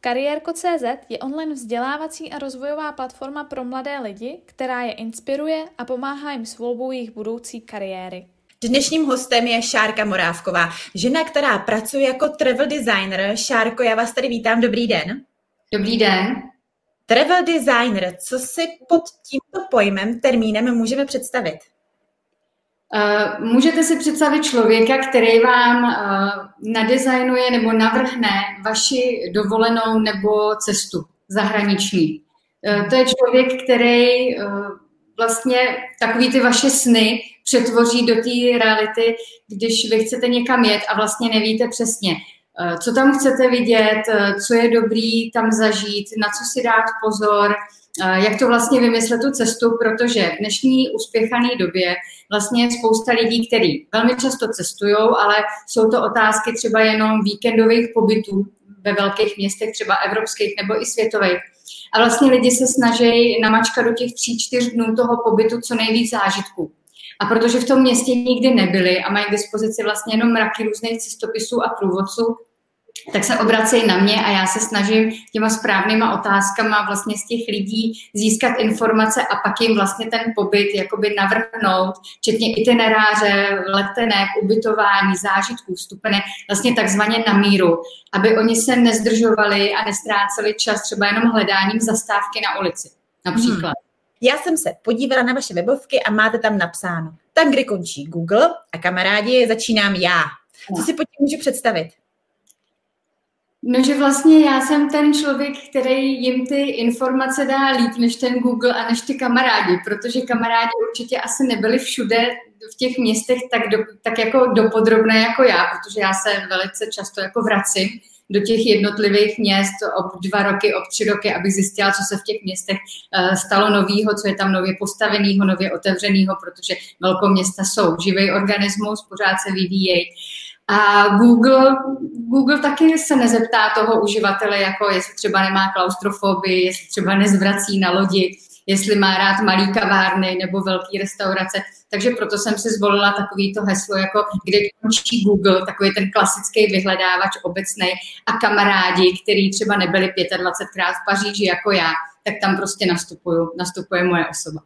Kariérko.cz je online vzdělávací a rozvojová platforma pro mladé lidi, která je inspiruje a pomáhá jim s volbou jejich budoucí kariéry. Dnešním hostem je Šárka Morávková, žena, která pracuje jako travel designer. Šárko, já vás tady vítám, dobrý den. Dobrý den. Travel designer, co si pod tímto pojmem, termínem můžeme představit? Můžete si představit člověka, který vám nadizajnuje nebo navrhne vaši dovolenou nebo cestu zahraniční. To je člověk, který vlastně takový ty vaše sny přetvoří do té reality, když vy chcete někam jet a vlastně nevíte přesně, co tam chcete vidět, co je dobrý tam zažít, na co si dát pozor, jak to vlastně vymyslet tu cestu, protože v dnešní uspěchané době vlastně je spousta lidí, kteří velmi často cestují, ale jsou to otázky třeba jenom víkendových pobytů ve velkých městech, třeba evropských nebo i světových. A vlastně lidi se snaží namačkat do těch 3-4 dnů toho pobytu co nejvíc zážitků. A protože v tom městě nikdy nebyli a mají k dispozici vlastně jenom mraky různých cestopisů a průvodců, tak se obracejí na mě a já se snažím těma správnýma otázkama vlastně z těch lidí získat informace a pak jim vlastně ten pobyt jakoby navrhnout, včetně itineráře, letenek, ubytování, zážitků, vstupenek, vlastně takzvaně na míru, aby oni se nezdržovali a nestráceli čas třeba jenom hledáním zastávky na ulici, například. Já jsem se podívala na vaše webovky a máte tam napsáno, tam, kde končí Google a kamarádi, začínám já. Co si pod tím můžu představit? No, že vlastně já jsem ten člověk, který jim ty informace dá líp než ten Google a než ty kamarádi, protože kamarádi určitě asi nebyli všude v těch městech tak jako dopodrobné jako já, protože já se velice často jako vracím do těch jednotlivých měst ob 2 roky, ob 3 roky, abych zjistila, co se v těch městech stalo novýho, co je tam nově postaveného, nově otevřeného, protože velkoměsta jsou živý organismus, pořád se vyvíjejí. A Google taky se nezeptá toho uživatele, jako jestli třeba nemá klaustrofobii, jestli třeba nezvrací na lodi, jestli má rád malý kavárny nebo velký restaurace. Takže proto jsem si zvolila takový to heslo, jako kde končí Google, takový ten klasický vyhledávač obecnej a kamarádi, který třeba nebyli 25krát v Paříži jako já, tak tam prostě nastupuje moje osoba.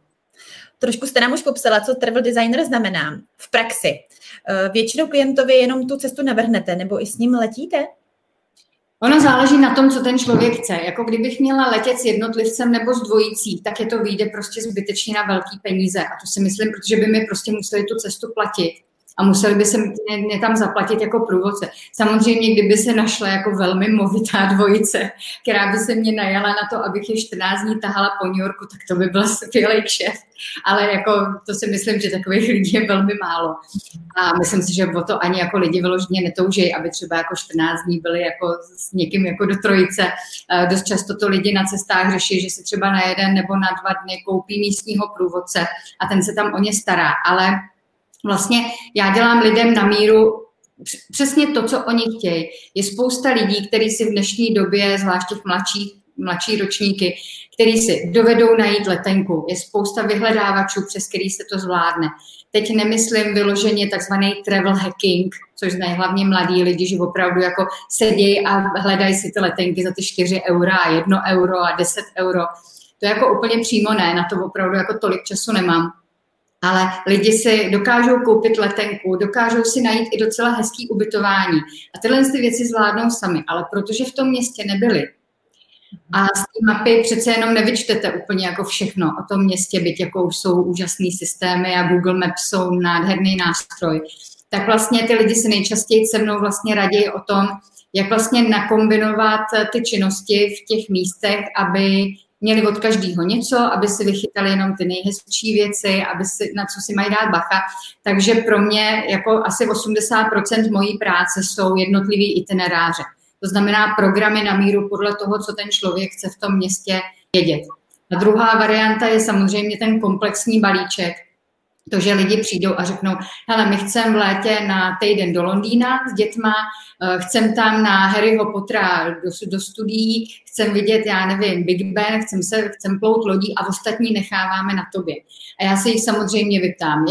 Trošku jste nám už popsala, co travel designer znamená v praxi. Většinou klientovi jenom tu cestu navrhnete nebo i s ním letíte? Ono záleží na tom, co ten člověk chce. Jako kdybych měla letět s jednotlivcem nebo s dvojicí, tak je to vyjde prostě zbytečně na velký peníze. A to si myslím, protože by mi prostě museli tu cestu platit. A museli by se mě tam zaplatit jako průvodce. Samozřejmě, kdyby se našla jako velmi movitá dvojice, která by se mě najala na to, abych je 14 dní tahala po New Yorku, tak to by byla skvělej kšeft. Ale jako to si myslím, že takových lidí je velmi málo. A myslím si, že o to ani jako lidi vyloženě netoužejí, aby třeba jako 14 dní byli jako s někým jako do trojice. Dost často to lidi na cestách řeší, že si třeba na 1 nebo na 2 dny koupí místního průvodce a ten se tam o ně stará. Ale vlastně já dělám lidem na míru přesně to, co oni chtějí. Je spousta lidí, kteří si v dnešní době, zvlášť těch mladší ročníky, kteří si dovedou najít letenku. Je spousta vyhledávačů, přes který se to zvládne. Teď nemyslím vyloženě takzvaný travel hacking, což znají hlavně mladí lidi, že opravdu jako sedějí a hledají si ty letenky za ty 4 eura, 1 euro a 10 euro. To jako úplně přímo ne, na to opravdu jako tolik času nemám. Ale lidi si dokážou koupit letenku, dokážou si najít i docela hezký ubytování. A tyhle ty věci zvládnou sami, ale protože v tom městě nebyli. A z té mapy přece jenom nevyčtete úplně jako všechno o tom městě, byť jako už jsou úžasné systémy a Google Maps jsou nádherný nástroj. Tak vlastně ty lidi si nejčastěji se mnou vlastně raději o tom, jak vlastně nakombinovat ty činnosti v těch místech, aby měli od každého něco, aby si vychytali jenom ty nejhezčí věci, na co si mají dát bacha. Takže pro mě jako asi 80% mojí práce jsou jednotlivý itineráře. To znamená programy na míru podle toho, co ten člověk chce v tom městě vědět. A druhá varianta je samozřejmě ten komplexní balíček, To, že lidi přijdou a řeknou, hele, my chceme v létě na týden do Londýna s dětma, chcem tam na Harryho Pottera do studií, chcem vidět, já nevím, Big Ben, chcem plout lodí a ostatní necháváme na tobě. A já se jich samozřejmě vyptám,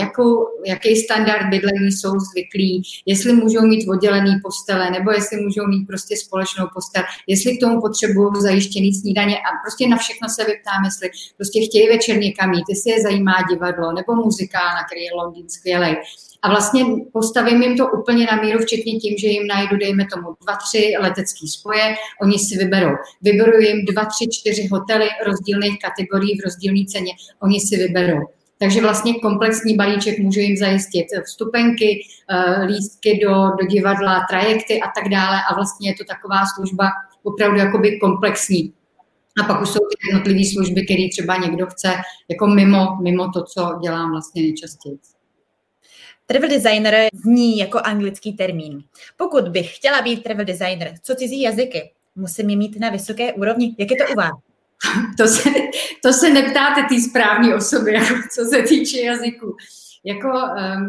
jaký standard bydlení jsou zvyklí, jestli můžou mít oddělený postele, nebo jestli můžou mít prostě společnou postel, jestli k tomu potřebují zajištěný snídaně a prostě na všechno se vyptám, jestli prostě chtějí večer někam jít, jestli je zajímá divadlo nebo muzikál, na který je Londýn skvělej. A vlastně postavím jim to úplně na míru, včetně tím, že jim najdu, dejme tomu, 2-3 letecký spoje, oni si vyberou. Vyberu jim 2-3-4 hotely rozdílných kategorií v rozdílné ceně, oni si vyberou. Takže vlastně komplexní balíček můžu jim zajistit vstupenky, lístky do divadla, trajekty a tak dále a vlastně je to taková služba opravdu jakoby komplexní. A pak už jsou ty jednotlivé služby, které třeba někdo chce jako mimo to, co dělám vlastně nejčastěji. Travel designer zní jako anglický termín. Pokud bych chtěla být travel designer, co cizí jazyky? Musím je mít na vysoké úrovni. Jak je to u vás? To se neptáte té správné osoby, co se týče jazyků. Jako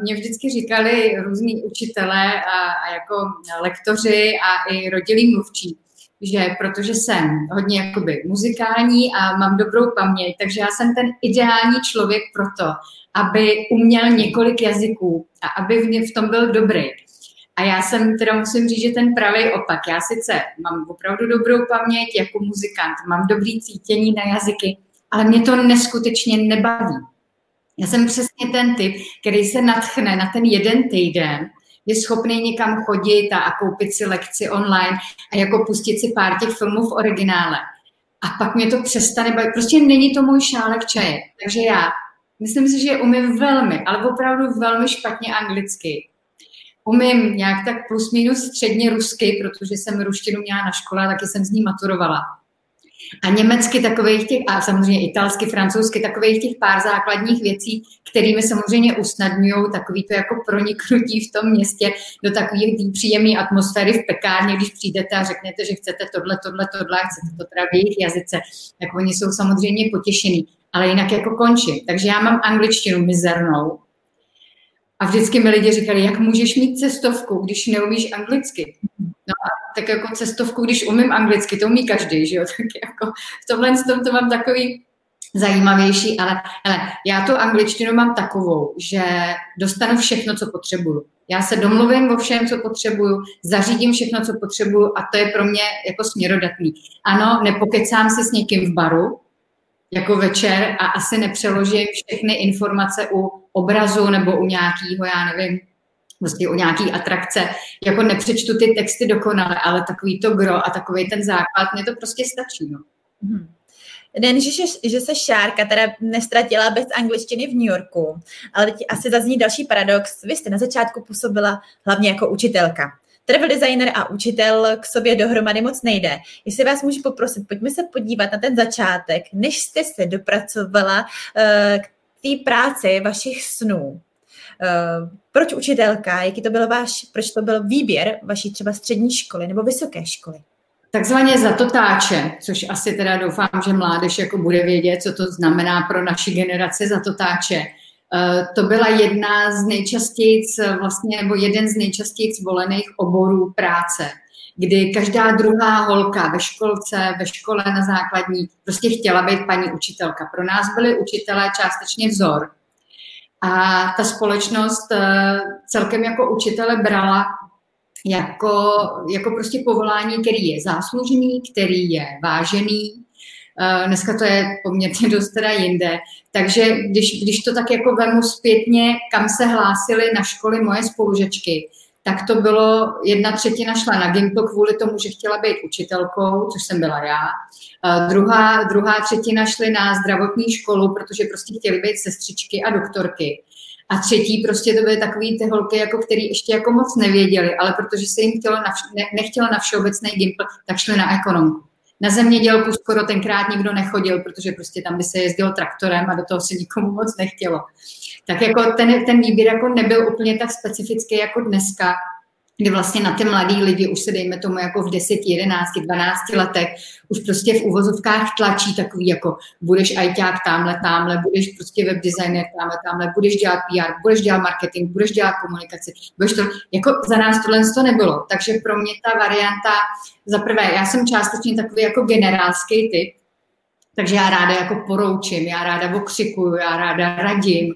mě vždycky říkali různí učitelé a jako lektoři a i rodilí mluvčí, že protože jsem hodně jakoby muzikální a mám dobrou paměť, takže já jsem ten ideální člověk pro to, aby uměl několik jazyků a aby v tom byl dobrý. A já jsem teda musím říct, že ten pravý opak. Já sice mám opravdu dobrou paměť jako muzikant, mám dobrý cítění na jazyky, ale mě to neskutečně nebaví. Já jsem přesně ten typ, který se nadchne na ten jeden týden, je schopný někam chodit a koupit si lekci online a jako pustit si pár těch filmů v originále. A pak mě to přestane bavit. Prostě není to můj šálek čaje. Takže já myslím si, že umím velmi, ale opravdu velmi špatně anglicky. Umím nějak tak plus minus středně rusky, protože jsem ruštinu měla na škole, taky jsem z ní maturovala. A německy takových těch, a samozřejmě italsky, francouzsky, takových těch pár základních věcí, kterými samozřejmě usnadňují takový to jako proniknutí v tom městě do takové příjemné atmosféry v pekárně, když přijdete a řeknete, že chcete tohle, chcete to teda v jejich jazyce, tak oni jsou samozřejmě potěšený, ale jinak jako končí. Takže já mám angličtinu mizernou. A vždycky mi lidi říkali, jak můžeš mít cestovku, když neumíš anglicky. No a tak jako cestovku, když umím anglicky, to umí každý, že jo? Tak jako v tomhle to mám takový zajímavější, ale já tu angličtinu mám takovou, že dostanu všechno, co potřebuju. Já se domluvím o všem, co potřebuju, zařídím všechno, co potřebuju a to je pro mě jako směrodatný. Ano, nepokecám se s někým v baru, jako večer a asi nepřeložím všechny informace u obrazu nebo u nějakého, já nevím, vlastně u nějaké atrakce, jako nepřečtu ty texty dokonale, ale takový to gro a takový ten základ, mě to prostě stačí, no. Že se Šárka teda nestratila bez angličtiny v New Yorku, ale teď asi zazní další paradox. Vy jste na začátku působila hlavně jako učitelka. Travel designer a učitel k sobě dohromady moc nejde. Jestli vás můžu poprosit, pojďme se podívat na ten začátek, než jste se dopracovala k té práci vašich snů. Proč učitelka? Jaký to byl proč to byl výběr vaší třeba střední školy nebo vysoké školy? Takzvaně za to táče, což asi teda doufám, že mládež jako bude vědět, co to znamená pro naši generaci za to táče. To byla jeden z nejčastěji volených oborů práce, kdy každá druhá holka ve škole na základní prostě chtěla být paní učitelka. Pro nás byli učitelé částečně vzor. A ta společnost celkem jako učitele brala jako prostě povolání, který je záslužný, který je vážený. Dneska to je poměrně dost teda jinde. Takže když to tak jako vemu zpětně, kam se hlásily na školy moje spolužečky, tak to bylo 1/3 šla na gympl kvůli tomu, že chtěla být učitelkou, což jsem byla já. Druhá třetina šly na zdravotní školu, protože prostě chtěly být sestřičky a doktorky. A třetí prostě to byly takový ty holky, jako který ještě jako moc nevěděli, ale protože se jim nechtělo na všeobecný gympl, tak šly na ekonomku. Na zemědělku skoro tenkrát nikdo nechodil, protože prostě tam by se jezdilo traktorem a do toho se nikomu moc nechtělo. Tak jako ten výběr jako nebyl úplně tak specifický jako dneska, kdy vlastně na ty mladí lidi už se dejme tomu jako v 10, 11, 12 letech už prostě v uvozovkách tlačí takový jako budeš ajťák tamhle, budeš prostě web designer tamhle, budeš dělat PR, budeš dělat marketing, budeš dělat komunikaci, budeš to, jako za nás tohle to nebylo. Takže pro mě ta varianta, za prvé, já jsem částečně takový jako generálský typ, takže já ráda jako poroučím, já ráda okřikuju, já ráda radím,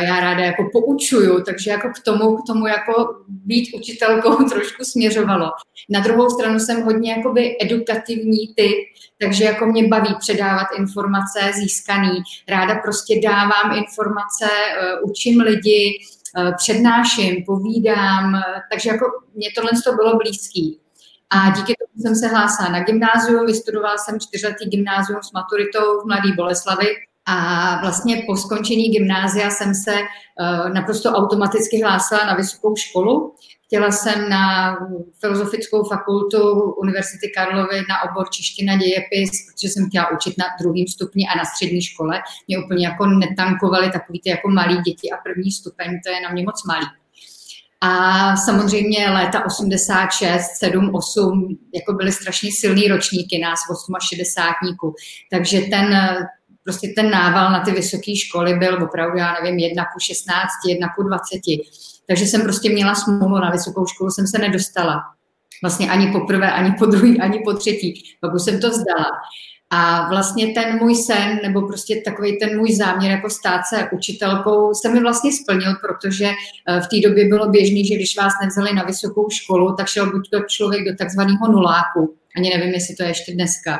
já ráda jako poučuju, takže jako k tomu jako být učitelkou trošku směřovalo. Na druhou stranu jsem hodně jakoby edukativní typ, takže jako mě baví předávat informace získaný, ráda prostě dávám informace, učím lidi, přednáším, povídám, takže jako mě tohle bylo blízký. A díky tomu jsem se hlásila na gymnázium, vystudovala jsem 4letý gymnázium s maturitou v Mladé Boleslavi a vlastně po skončení gymnázia jsem se naprosto automaticky hlásila na vysokou školu. Chtěla jsem na Filozofickou fakultu Univerzity Karlovy na obor čeština dějepis, protože jsem chtěla učit na 2. stupni a na střední škole. Mě úplně jako netankovaly takový ty jako malí děti a 1. stupeň, to je na mě moc malý. A samozřejmě léta 86, 7, 8, jako byly strašně silný ročníky nás 68. Takže ten nával na ty vysoké školy byl opravdu, já nevím, 1:16, 1:20. Takže jsem prostě měla smůlu, na vysokou školu jsem se nedostala. Vlastně ani poprvé, ani po druhý, ani po třetí. Pak už jsem to vzdala. A vlastně ten můj sen, nebo prostě takový ten můj záměr jako stát se učitelkou se mi vlastně splnil, protože v té době bylo běžný, že když vás nevzali na vysokou školu, tak šel buď to člověk do takzvaného nuláku, ani nevím, jestli to je ještě dneska.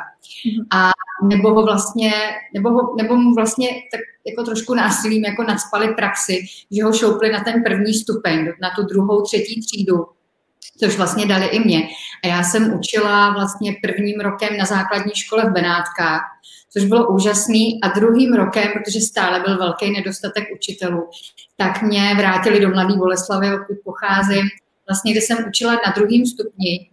A nebo mu vlastně tak jako trošku násilím jako nacpali praxi, že ho šoupli na ten 1. stupeň, na tu 2., 3. třídu. Což vlastně dali i mě. A já jsem učila vlastně 1. rokem na základní škole v Benátkách, což bylo úžasný. A 2. rokem, protože stále byl velký nedostatek učitelů, tak mě vrátili do Mladé Boleslavy, odkud pocházím, vlastně, kde jsem učila na 2. stupni,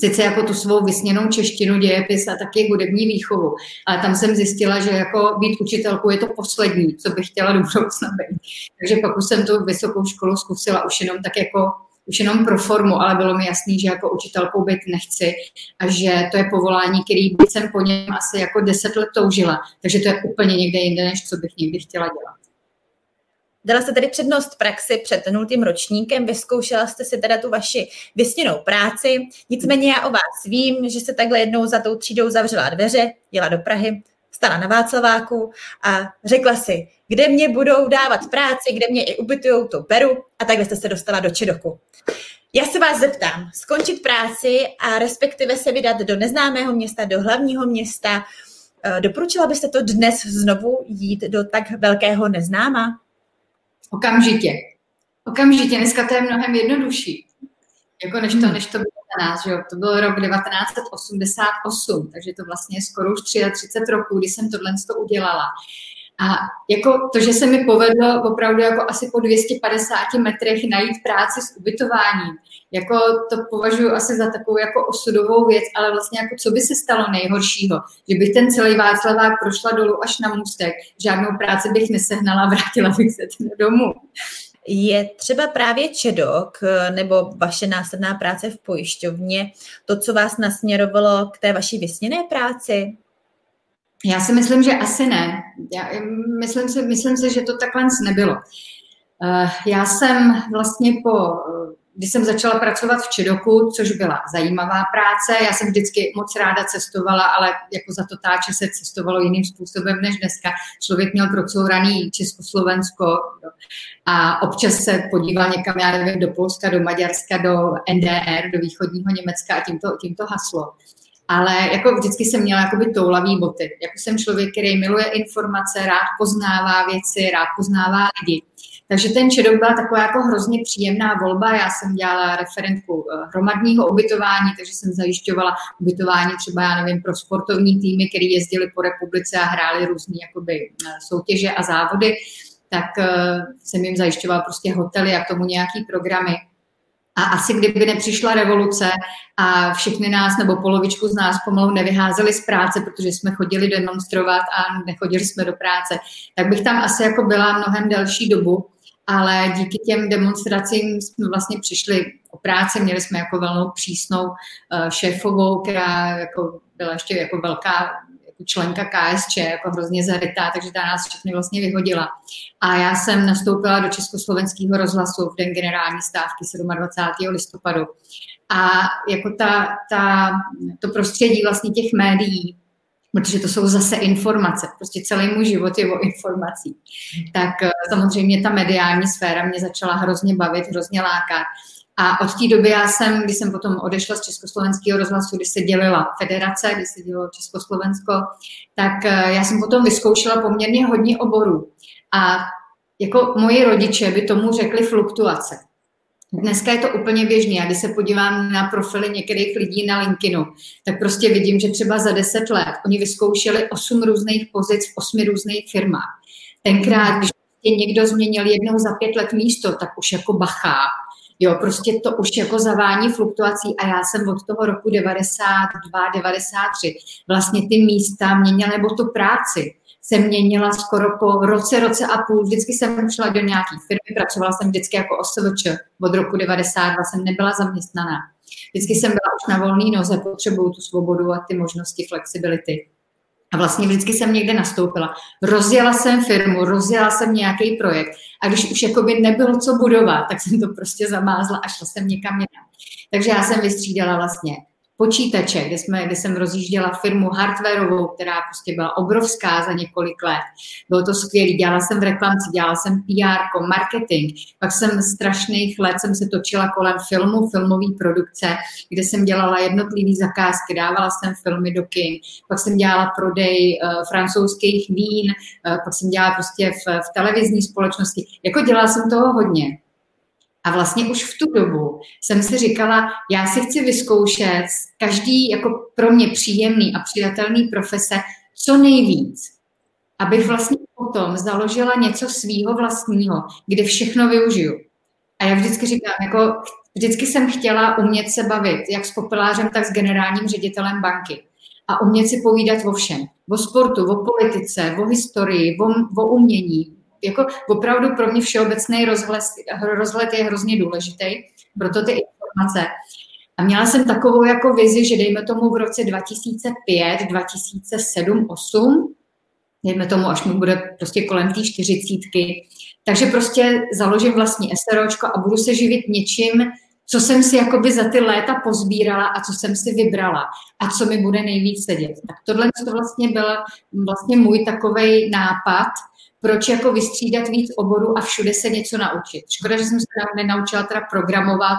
sice jako tu svou vysněnou češtinu, dějepis a taky hudební výchovu. A tam jsem zjistila, že jako být učitelkou je to poslední, co bych chtěla do budoucna být. Takže pak už jsem tu vysokou školu zkusila už jenom tak jako už jenom pro formu, ale bylo mi jasný, že jako učitelkou být nechci a že to je povolání, který jsem po něm asi jako 10 let toužila. Takže to je úplně někde jinde, než co bych někdy chtěla dělat. Dala jste tedy přednost praxi před 0. ročníkem, vyzkoušela jste si teda tu vaši vysněnou práci. Nicméně já o vás vím, že se takhle jednou za tou třídou zavřela dveře, jela do Prahy, stala na Václaváku a řekla si, kde mě budou dávat práci, kde mě i ubytujou, to beru, a takhle jste se dostala do Čedoku. Já se vás zeptám, skončit práci a respektive se vydat do neznámého města, do hlavního města, doporučila byste to dnes znovu jít do tak velkého neznáma? Okamžitě, dneska to je mnohem jednodušší, jako než to bylo na nás, že jo? To byl rok 1988, takže to vlastně je skoro už 33 roků, kdy jsem tohle udělala. A jako to, že se mi povedlo opravdu jako asi po 250 metrech najít práci s ubytováním, jako to považuji asi za takovou jako osudovou věc, ale vlastně jako co by se stalo nejhoršího, že bych ten celý Václavák prošla dolů až na Můstek, žádnou práci bych nesehnala, vrátila bych se domů. Je třeba právě Čedok nebo vaše následná práce v pojišťovně to, co vás nasměrovalo k té vaší vysněné práci? Já si myslím, že asi ne. Myslím si, že to takhle nebylo. Já jsem vlastně když jsem začala pracovat v Čedoku, což byla zajímavá práce, já jsem vždycky moc ráda cestovala, ale jako za to táče se cestovalo jiným způsobem než dneska. Člověk měl procouraný Československo a občas se podíval někam, já nevím, do Polska, do Maďarska, do NDR, do východního Německa a tím to haslo. Ale jako vždycky jsem měla jakoby toulavý boty. Jako jsem člověk, který miluje informace, rád poznává věci, rád poznává lidi. Takže ten Čedok byla taková jako hrozně příjemná volba. Já jsem dělala referentku hromadního ubytování, takže jsem zajišťovala ubytování třeba, já nevím, pro sportovní týmy, které jezdili po republice a hráli různé jakoby soutěže a závody. Tak jsem jim zajišťovala prostě hotely a k tomu nějaký programy. A asi kdyby nepřišla revoluce a všechny nás nebo polovičku z nás pomalu nevyházeli z práce, protože jsme chodili demonstrovat a nechodili jsme do práce, tak bych tam asi jako byla mnohem delší dobu ale díky těm demonstracím jsme vlastně přišli o práci, měli jsme jako velmi přísnou šéfovou, která jako byla ještě jako velká členka KSČ, jako hrozně zarytá, takže ta nás všechny vlastně vyhodila. A já jsem nastoupila do Československého rozhlasu v den generální stávky 27. listopadu. A jako to prostředí vlastně těch médií, protože to jsou zase informace, prostě celý můj život je o informací, tak samozřejmě ta mediální sféra mě začala hrozně bavit, hrozně lákat. A od té doby když jsem potom odešla z Československého rozhlasu, když se dělila federace, když se dělilo Československo, tak já jsem potom vyzkoušela poměrně hodně oborů. A jako moji rodiče by tomu řekli fluktuace. Dneska je to úplně běžné. Já když se podívám na profily některých lidí na LinkedInu, tak prostě vidím, že třeba za 10 let oni vyzkoušeli 8 různých pozic v 8 různých firmách. Tenkrát, když někdo změnil jednou za 5 let místo, tak už jako bacha. Jo, prostě to už jako zavání fluktuací a já jsem od toho roku 92, 93 vlastně ty místa měnila, nebo tu práci se měnila skoro po roce a půl. Vždycky jsem šla do nějaký firmy, pracovala jsem vždycky jako OSVČ. Od roku 92 jsem nebyla zaměstnaná. Vždycky jsem byla už na volný noze, potřebuju tu svobodu a ty možnosti, flexibility. A vlastně vždycky jsem někde nastoupila. Rozjela jsem firmu, rozjela jsem nějaký projekt a když už jakoby nebylo co budovat, tak jsem to prostě zamázla a šla jsem někam jinam. Takže já jsem vystřídala vlastně počítače, kde jsem rozjížděla firmu hardwareovou, která prostě byla obrovská za několik let. Bylo to skvělé, dělala jsem v reklamci, dělala jsem PR, marketing, pak jsem strašných let jsem se točila kolem filmu, filmové produkce, kde jsem dělala jednotlivé zakázky, dávala jsem filmy do kin, pak jsem dělala prodej francouzských vín, pak jsem dělala prostě v televizní společnosti, jako dělala jsem toho hodně. A vlastně už v tu dobu jsem si říkala, já si chci vyzkoušet každý jako pro mě příjemný a přijatelný profese co nejvíc, abych vlastně potom založila něco svýho vlastního, kde všechno využiju. A já vždycky říkám, jako vždycky jsem chtěla umět se bavit, jak s popelářem, tak s generálním ředitelem banky. A umět si povídat o všem. O sportu, o politice, o historii, o umění. Jako opravdu pro mě všeobecný rozhled je hrozně důležitý, proto ty informace. A měla jsem takovou jako vizi, že dejme tomu v roce 2005, 2007, 2008, dejme tomu, až mi bude prostě kolem té 40, takže prostě založím vlastní SROčko a budu se živit něčím, co jsem si jakoby za ty léta pozbírala a co jsem si vybrala a co mi bude nejvíc sedět. Tak tohle to vlastně byl vlastně můj takovej nápad, proč jako vystřídat víc oborů a všude se něco naučit. Škoda, že jsem se nenaučila teda programovat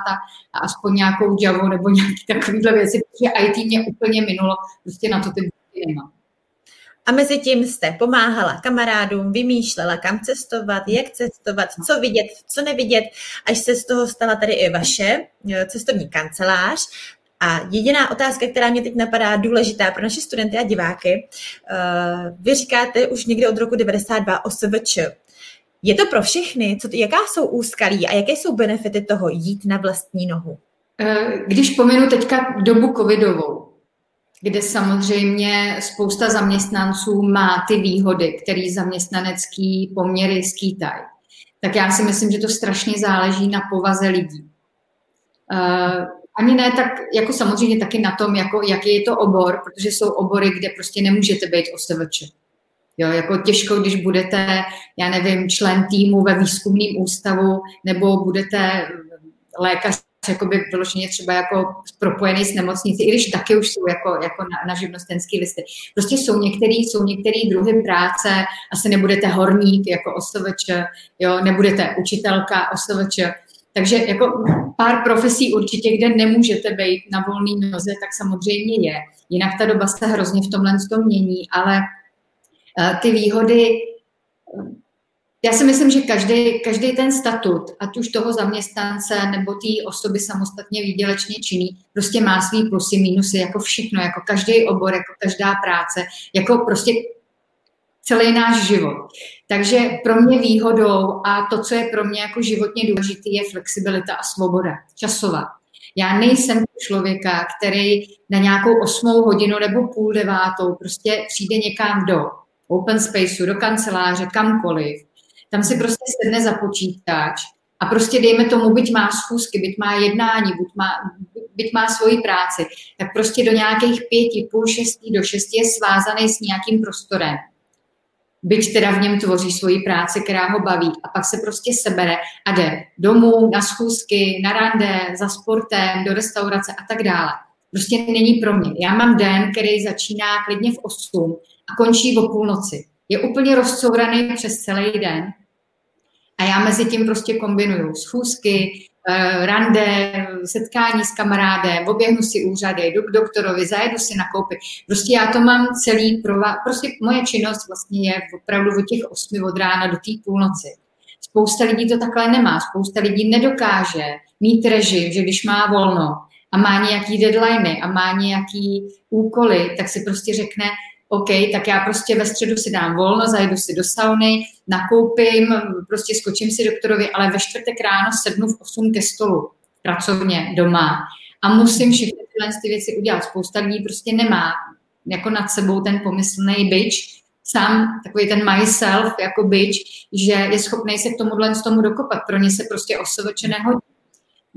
a aspoň nějakou Javu nebo nějaké takovéhle věci, protože IT mě úplně minulo, prostě na to ty věci nemám. A mezi tím jste pomáhala kamarádům, vymýšlela, kam cestovat, jak cestovat, co vidět, co nevidět, až se z toho stala tady i vaše cestovní kancelář. A jediná otázka, která mě teď napadá, důležitá pro naše studenty a diváky, vy říkáte už někdy od roku 92 OSVČ. Je to pro všechny? Jaká jsou úskalí a jaké jsou benefity toho jít na vlastní nohu? Když pominu teďka dobu covidovou, kde samozřejmě spousta zaměstnanců má ty výhody, který zaměstnanecký poměry skýtají, tak já si myslím, že to strašně záleží na povaze lidí. Ani ne, tak jako samozřejmě taky na tom, jako, jaký je to obor, protože jsou obory, kde prostě nemůžete být OSVČ. Jo, jako těžko, když budete, já nevím, člen týmu ve výzkumném ústavu, nebo budete lékař, jakoby vyloženě třeba jako propojený s nemocnicí, i když taky už jsou jako na živnostenský listy. Prostě jsou některý druhy práce, asi nebudete horník jako OSVČ, jo, nebudete učitelka OSVČ. Takže jako pár profesí určitě, kde nemůžete být na volný noze, tak samozřejmě je. Jinak ta doba se hrozně v tomhle mění, ale ty výhody, já si myslím, že každý ten statut, ať už toho zaměstnance nebo té osoby samostatně výdělečně činný, prostě má svý plusy, mínusy, jako všechno, jako každý obor, jako každá práce, jako prostě celý náš život. Takže pro mě výhodou a to, co je pro mě jako životně důležitý, je flexibilita a svoboda časová. Já nejsem člověka, který na nějakou 8 hodinu nebo 8:30 prostě přijde někam do open spaceu, do kanceláře, kamkoliv. Tam si prostě sedne za počítač a prostě dejme tomu, byť má schůzky, byť má jednání, byť má svoji práci, tak prostě do nějakých 5, půl šestý do 6 je svázaný s nějakým prostorem. Byť teda v něm tvoří svoji práci, která ho baví, a pak se prostě sebere a jde domů, na schůzky, na rande, za sportem, do restaurace a tak dále. Prostě není pro mě. Já mám den, který začíná klidně v 8 a končí o půlnoci. Je úplně rozcouraný přes celý den a já mezi tím prostě kombinuju schůzky, rande, setkání s kamarádem, oběhnu si úřady, jdu k doktorovi, zajedu si nakoupit. Prostě já to mám celý prostě moje činnost vlastně je opravdu od těch 8 od rána do té půlnoci. Spousta lidí to takhle nemá, spousta lidí nedokáže mít režim, že když má volno a má nějaký deadliny a má nějaký úkoly, tak si prostě řekne, OK, tak já prostě ve středu si dám volno, zajedu si do sauny, nakoupím, prostě skočím si doktorovi, ale ve čtvrtek ráno sednu v 8 ke stolu, pracovně, doma. A musím všechny ty věci udělat. Spousta lidí prostě nemá jako nad sebou ten pomyslný bič, sám takový ten myself jako bič, že je schopnej se k tomuhle z tomu dokopat. Pro ně se prostě OSVČ nehodí.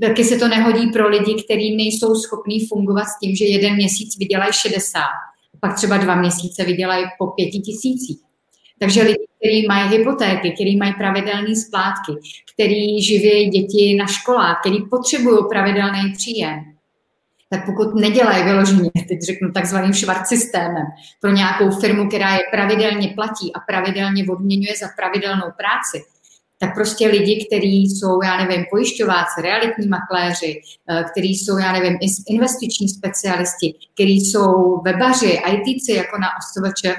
Taky se to nehodí pro lidi, kteří nejsou schopní fungovat s tím, že jeden měsíc vydělají 60. Pak třeba 2 měsíce vydělají po 5 000. Takže lidi, kteří mají hypotéky, kteří mají pravidelné splátky, kteří živí děti na školách, kteří potřebují pravidelný příjem, tak pokud nedělají vyloženě, teď řeknu takzvaným švart systémem, pro nějakou firmu, která je pravidelně platí a pravidelně odměňuje za pravidelnou práci, tak prostě lidi, kteří jsou, já nevím, pojišťováci, realitní makléři, kteří jsou, já nevím, investiční specialisti, kteří jsou webaři, ITci jako na OSVČ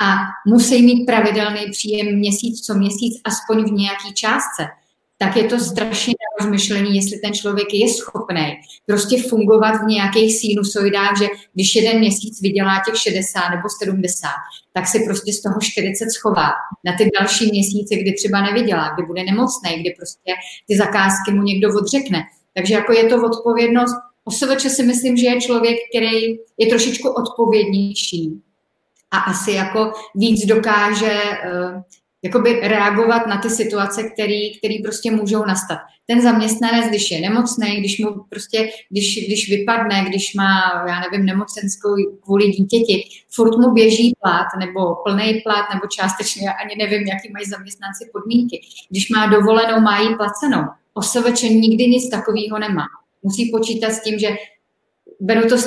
a musí mít pravidelný příjem měsíc co měsíc, aspoň v nějaký částce, tak je to strašně rozmyšlení, jestli ten člověk je schopný prostě fungovat v nějakých sinusoidách, že když jeden měsíc vydělá těch 60 nebo 70, tak si prostě z toho 40 schová. Na ty další měsíce, kdy třeba nevydělá, kdy bude nemocný, kdy prostě ty zakázky mu někdo odřekne. Takže jako je to odpovědnost. OSVČ si myslím, že je člověk, který je trošičku odpovědnější a asi jako víc dokáže jakoby reagovat na ty situace, které prostě můžou nastat. Ten zaměstnanec, když je nemocný, když mu prostě, když vypadne, když má, já nevím, nemocenskou kvůli dítěti, furt mu běží plat, nebo plnej plat, nebo částečně, já ani nevím, jaký mají zaměstnanci podmínky. Když má dovolenou, má ji placenou. OSVČ nikdy nic takového nemá. Musí počítat s tím, že beru to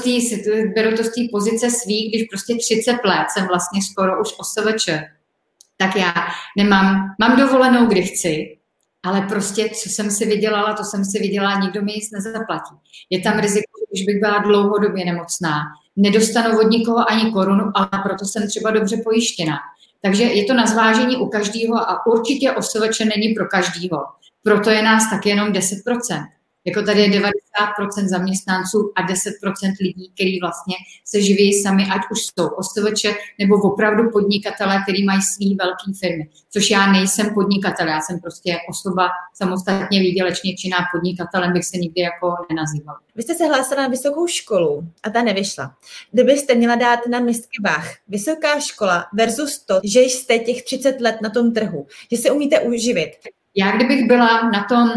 z té pozice svých, když prostě 30 let jsem vlastně skoro už OSVČ. Tak já mám dovolenou, kdy chci, ale prostě, co jsem si vydělala, to jsem si vydělala, nikdo mi nic nezaplatí. Je tam riziko, že bych byla dlouhodobě nemocná, nedostanu od nikoho ani korunu, ale proto jsem třeba dobře pojištěná. Takže je to na zvážení u každého a určitě OSVČ není pro každého. Proto je nás tak jenom 10%. Jako tady je 90% zaměstnanců a 10% lidí, kteří vlastně se živí sami, ať už jsou OSVČ nebo opravdu podnikatelé, kteří mají svý velké firmy. Což já nejsem podnikatel, já jsem prostě osoba samostatně výdělečně činná, podnikatelem bych se nikdy jako nenazývala. Vy jste se hlásila na vysokou školu a ta nevyšla. Kdybyste měla dát na misky vách vysoká škola versus to, že jste těch 30 let na tom trhu, že se umíte uživit. Já kdybych byla na tom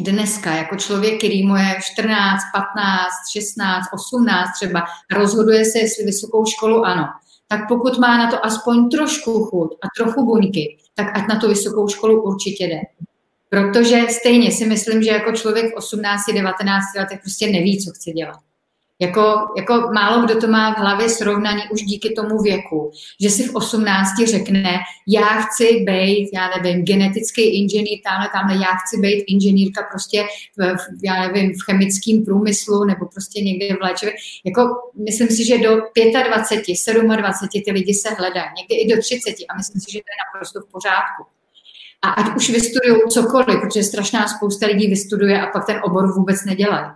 dneska, jako člověk, který mu je 14, 15, 16, 18 třeba, rozhoduje se, jestli vysokou školu ano, tak pokud má na to aspoň trošku chuť a trochu buňky, tak ať na tu vysokou školu určitě jde. Protože stejně si myslím, že jako člověk v 18, 19 letech prostě neví, co chce dělat. Jako málo kdo to má v hlavě srovnaný už díky tomu věku, že si v 18 řekne, já chci být, já nevím, genetický inženýr, tamhle, já chci být inženýrka prostě, já nevím, v chemickém průmyslu nebo prostě někde v léčivě. Jako myslím si, že do 25, 27 ty lidi se hledají, někdy i do 30 a myslím si, že to je naprosto v pořádku. A ať už vystudují cokoliv, protože strašná spousta lidí vystuduje a pak ten obor vůbec nedělají.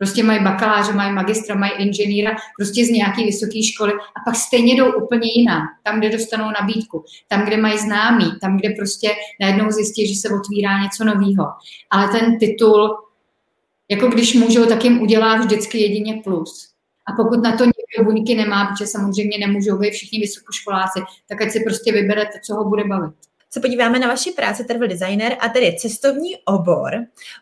Prostě mají bakaláře, mají magistra, mají inženýra, prostě z nějaké vysoké školy a pak stejně jdou úplně jiná, tam, kde dostanou nabídku, tam, kde mají známí, tam, kde prostě najednou zjistí, že se otvírá něco nového. Ale ten titul, jako když můžou, tak jim udělá vždycky jedině plus. A pokud na to někdo buňky nemá, protože samozřejmě nemůžou být všichni vysokoškoláci, tak ať si prostě vybere to, co ho bude bavit. se podíváme na vaši práci travel designer a tedy cestovní obor.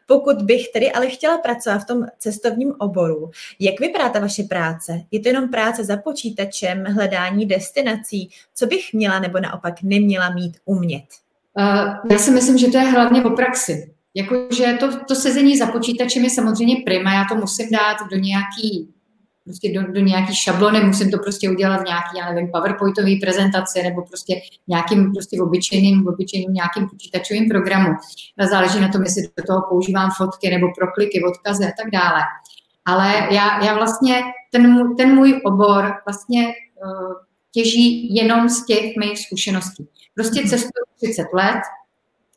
Pokud bych tedy ale chtěla pracovat v tom cestovním oboru, jak vypadá ta vaše práce? Je to jenom práce za počítačem, hledání destinací? Co bych měla nebo naopak neměla mít umět? Já si myslím, že to je hlavně o praxi. Jakože to sezení za počítačem je samozřejmě prima, já to musím dát do nějaký šablony, musím to prostě udělat v nějaký, já nevím, PowerPointový prezentaci nebo prostě nějakým prostě obyčejným nějakým počítačovým programu. Záleží na tom, jestli do toho používám fotky nebo prokliky, odkazy a tak dále. Ale já vlastně, ten můj obor vlastně těží jenom z těch mých zkušeností. Prostě cestuju 30 let,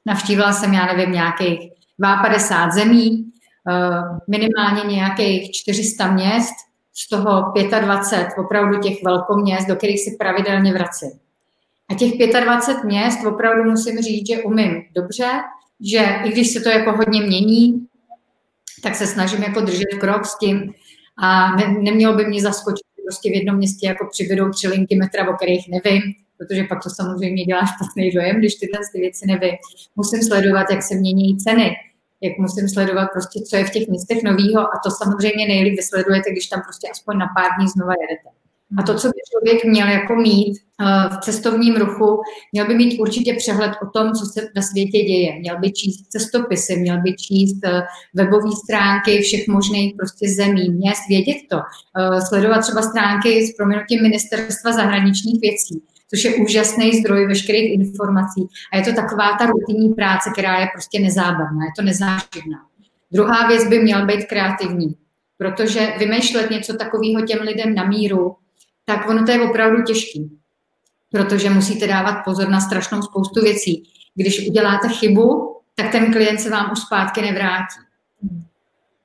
navštívila jsem, já nevím, nějakých 52 zemí, minimálně nějakých 400 měst, z toho 25 opravdu těch velkoměst, do kterých si pravidelně vracím. A těch 25 měst opravdu musím říct, že umím dobře, že i když se to jako hodně mění, tak se snažím jako držet krok s tím a nemělo by mě zaskočit, prostě v jednom městě jako přibydou 3 linky metra, o kterých nevím, protože pak to samozřejmě dělá špatný dojem, když tyhle ty věci nevím. Musím sledovat, jak se mění ceny, jak musím sledovat prostě, co je v těch místech novýho a to samozřejmě nejlíp vysledujete, když tam prostě aspoň na pár dní znova jedete. A to, co by člověk měl jako mít v cestovním ruchu, měl by mít určitě přehled o tom, co se na světě děje. Měl by číst cestopisy, měl by číst webové stránky všech možných prostě zemí, měst, vědět to. Sledovat třeba stránky s prominutím Ministerstva zahraničních věcí, což je úžasný zdroj veškerých informací. A je to taková ta rutinní práce, která je prostě nezábavná, je to nezáživná. Druhá věc by měla být kreativní, protože vymýšlet něco takového těm lidem na míru, tak ono to je opravdu těžký, protože musíte dávat pozor na strašnou spoustu věcí. Když uděláte chybu, tak ten klient se vám už zpátky nevrátí.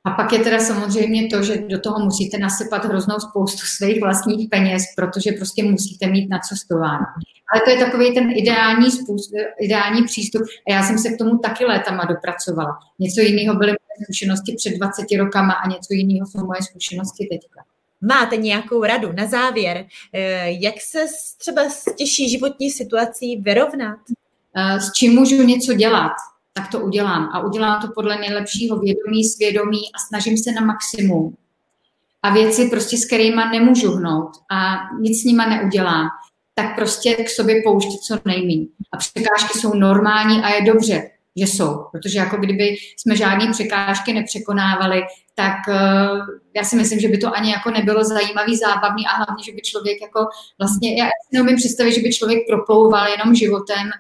A pak je teda samozřejmě to, že do toho musíte nasypat hroznou spoustu svých vlastních peněz, protože prostě musíte mít na cestování. Ale to je takový ten ideální přístup a já jsem se k tomu taky létama dopracovala. Něco jiného byly moje zkušenosti před 20 rokama a něco jiného jsou moje zkušenosti teďka. Máte nějakou radu na závěr? Jak se třeba s těžší životní situací vyrovnat? S čím můžu něco dělat? Tak to udělám. A udělám to podle nejlepšího vědomí, svědomí a snažím se na maximum. A věci prostě, s kterýma nemůžu hnout a nic s nima neudělám, tak prostě k sobě pouštět co nejméně. A překážky jsou normální a je dobře, že jsou. Protože jako kdyby jsme žádné překážky nepřekonávali, tak já si myslím, že by to ani jako nebylo zajímavý, zábavný a hlavně, že by člověk jako vlastně, já si neumím představit, že by člověk proplouval jenom životem,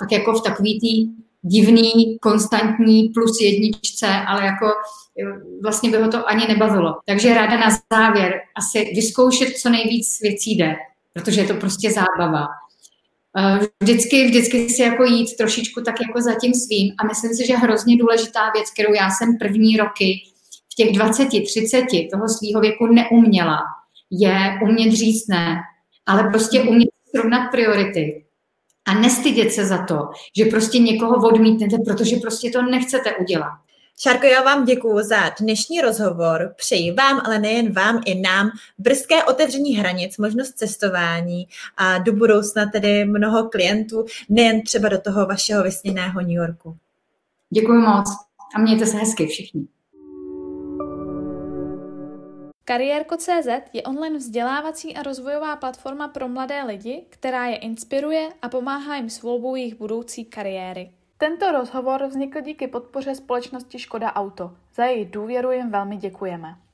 tak jako v takový tý divný, konstantní plus jedničce, ale jako vlastně by ho to ani nebavilo. Takže ráda na závěr asi vyzkoušet, co nejvíc věcí jde, protože je to prostě zábava. Vždycky si jako jít trošičku tak jako za tím svým a myslím si, že hrozně důležitá věc, kterou já jsem první roky v těch 20, 30 toho svýho věku neuměla, je umět říct ne, ale prostě umět srovnat priority. A nestydět se za to, že prostě někoho odmítnete, protože prostě to nechcete udělat. Šárko, já vám děkuju za dnešní rozhovor. Přeji vám, ale nejen vám, i nám brzké otevření hranic, možnost cestování a do budoucna tedy mnoho klientů, nejen třeba do toho vašeho vysněného New Yorku. Děkuju moc a mějte se hezky všichni. Kariérko.cz je online vzdělávací a rozvojová platforma pro mladé lidi, která je inspiruje a pomáhá jim s volbou jejich budoucí kariéry. Tento rozhovor vznikl díky podpoře společnosti Škoda Auto. Za její důvěru jim velmi děkujeme.